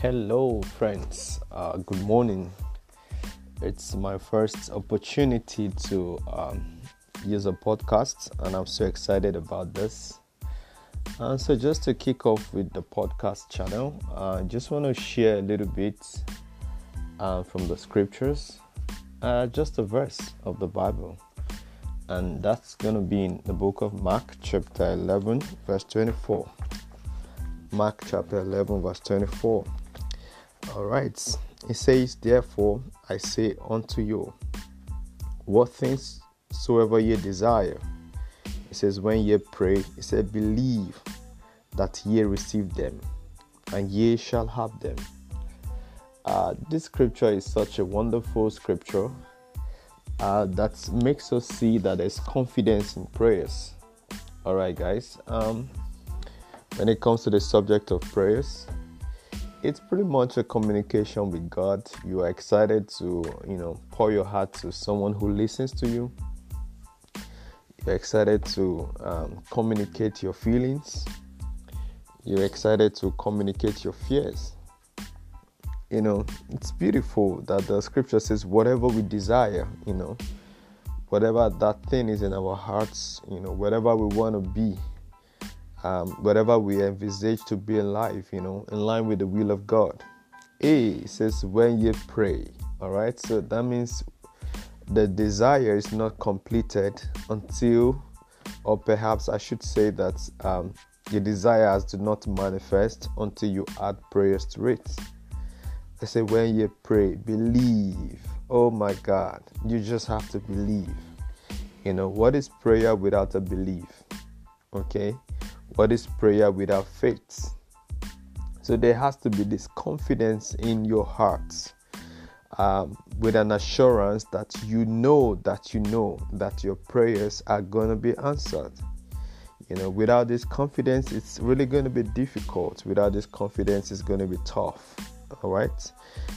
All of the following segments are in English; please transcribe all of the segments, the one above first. Hello friends, good morning. It's my first opportunity to use a podcast, and I'm so excited about this. And so just to kick off with the podcast channel, I just want to share a little bit from the scriptures, just a verse of the Bible. And that's going to be in the book of Mark chapter 11 verse 24. Mark chapter 11 verse 24. All right, it says, "Therefore I say unto you, what things soever ye desire," it says, "when ye pray," it said, "believe that ye receive them, and ye shall have them." This scripture is such a wonderful scripture that makes us see that there's confidence in prayers. All right, guys. When it comes to the subject of prayers, it's pretty much a communication with God. You are excited to, pour your heart to someone who listens to you. You're excited to communicate your feelings. You're excited to communicate your fears. It's beautiful that the scripture says whatever we desire, whatever that thing is in our hearts, whatever we want to be, whatever we envisage to be in life, in line with the will of God. It says when you pray. All right, so that means the desire is not completed until, or perhaps I should say that your desires do not manifest until you add prayers to it. I say when you pray, believe. Oh my God, you just have to believe. What is prayer without a belief? Okay. What is prayer without faith? So there has to be this confidence in your heart, with an assurance that you know that your prayers are going to be answered. Without this confidence, it's really going to be difficult. Without this confidence, it's going to be tough. All right.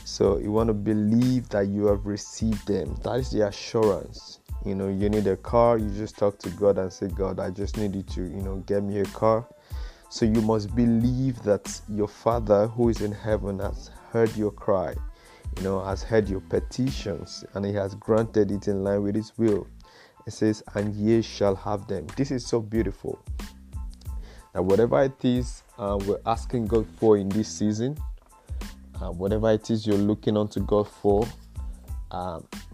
So you want to believe that you have received them. That is the assurance. You need a car, you just talk to God and say, "God, I just need you to, get me a car." So you must believe that your Father who is in heaven has heard your cry, has heard your petitions, and He has granted it in line with His will. It says, "And ye shall have them." This is so beautiful. Now, whatever it is we're asking God for in this season, whatever it is you're looking unto God for,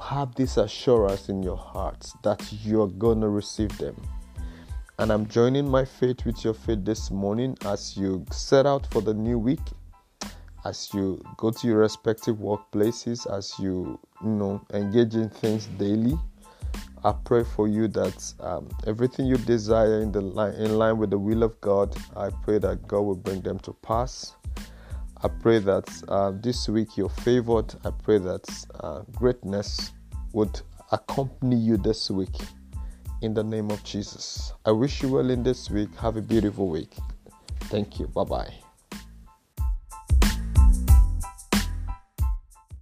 have this assurance in your heart that you're going to receive them. And I'm joining my faith with your faith this morning as you set out for the new week, as you go to your respective workplaces, as you, engage in things daily. I pray for you that everything you desire in line with the will of God, I pray that God will bring them to pass. I pray that this week you're favored. I pray that greatness would accompany you this week in the name of Jesus. I wish you well in this week. Have a beautiful week. Thank you. Bye-bye.